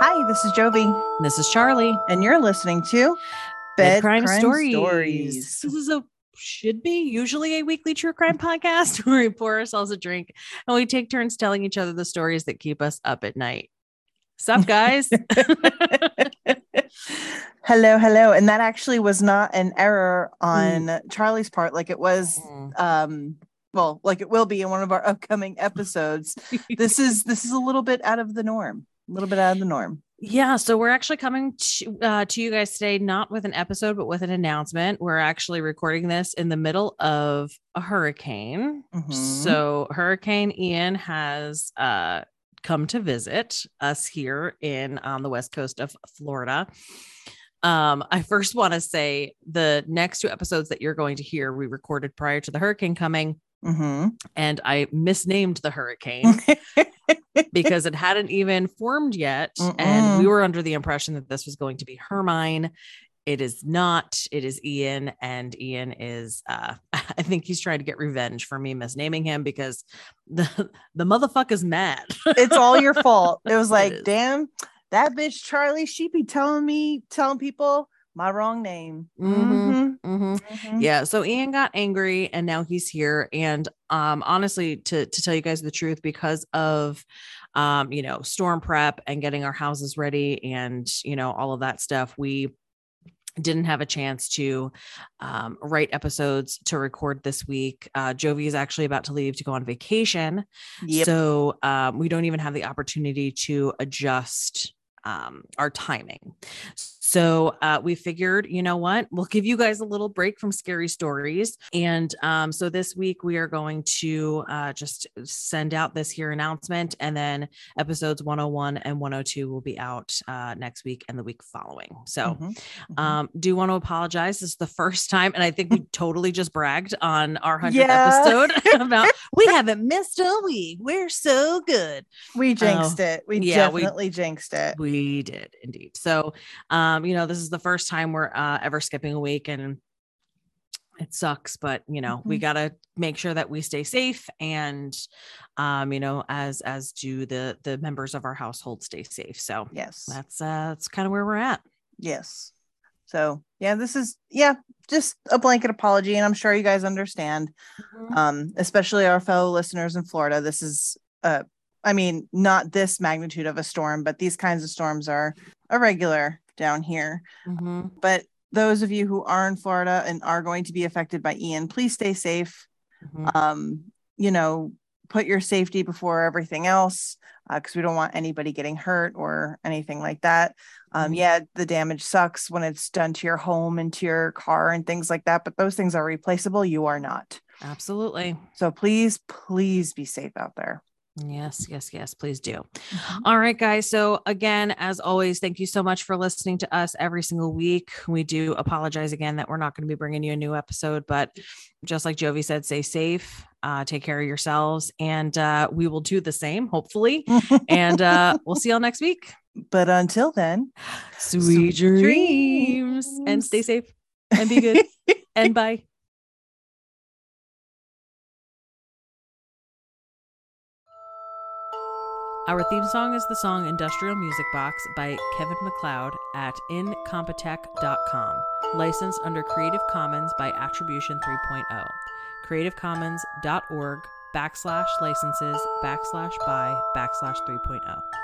Hi, this is Jovi. And this is Charlie. And you're listening to Bed Crime Stories. This is usually a weekly true crime podcast where we pour ourselves a drink and we take turns telling each other the stories that keep us up at night. Sup, guys? Hello. And that actually was not an error on Charlie's part, like it was like it will be in one of our upcoming episodes. This is a little bit out of the norm. Yeah. So we're actually coming to you guys today, not with an episode, but with an announcement. We're actually recording this in the middle of a hurricane. Mm-hmm. So Hurricane Ian has come to visit us here on the west coast of Florida. I first want to say the next two episodes that you're going to hear, we recorded prior to the hurricane coming. Mm-hmm. And I misnamed the hurricane because it hadn't even formed yet. Mm-mm. And we were under the impression that this was going to be Hermine. It is not. It is Ian. And Ian is, I think he's trying to get revenge for me misnaming him because the motherfucker's mad. It's all your fault. It was like, damn, that bitch Charlie, she be telling people my wrong name. Mm-hmm. Mm-hmm. Mm-hmm. Yeah. So Ian got angry and now he's here. And honestly, to tell you guys the truth, because of storm prep and getting our houses ready and all of that stuff, we didn't have a chance to write episodes to record this week. Jovi is actually about to leave to go on vacation. Yep. So we don't even have the opportunity to adjust our timing. So we figured, you know what, we'll give you guys a little break from scary stories. And so this week we are going to just send out this here announcement, and then episodes 101 and 102 will be out next week and the week following. So do want to apologize. This is the first time. And I think we totally just bragged on our 100th episode about we haven't missed a week. We're so good. We jinxed it. We definitely jinxed it. We did indeed. So, this is the first time we're ever skipping a week, and it sucks, but we got to make sure that we stay safe and, as do the members of our household stay safe. So yes, that's kind of where we're at. Yes. So yeah, this is, just a blanket apology, and I'm sure you guys understand, especially our fellow listeners in Florida. This is, not this magnitude of a storm, but these kinds of storms are irregular down here. Mm-hmm. But those of you who are in Florida and are going to be affected by Ian, please stay safe. Mm-hmm. Put your safety before everything else, because we don't want anybody getting hurt or anything like that. The damage sucks when it's done to your home and to your car and things like that, but those things are replaceable. You are not. Absolutely. So please be safe out there. Yes. Please do. Mm-hmm. All right, guys. So again, as always, thank you so much for listening to us every single week. We do apologize again that we're not going to be bringing you a new episode, but just like Jovi said, stay safe, take care of yourselves, and we will do the same, hopefully. And we'll see y'all next week. But until then, sweet dreams, and stay safe and be good. And bye. Our theme song is the song Industrial Music Box by Kevin MacLeod at incompetech.com. Licensed under Creative Commons by Attribution 3.0. creativecommons.org/licenses/by/3.0.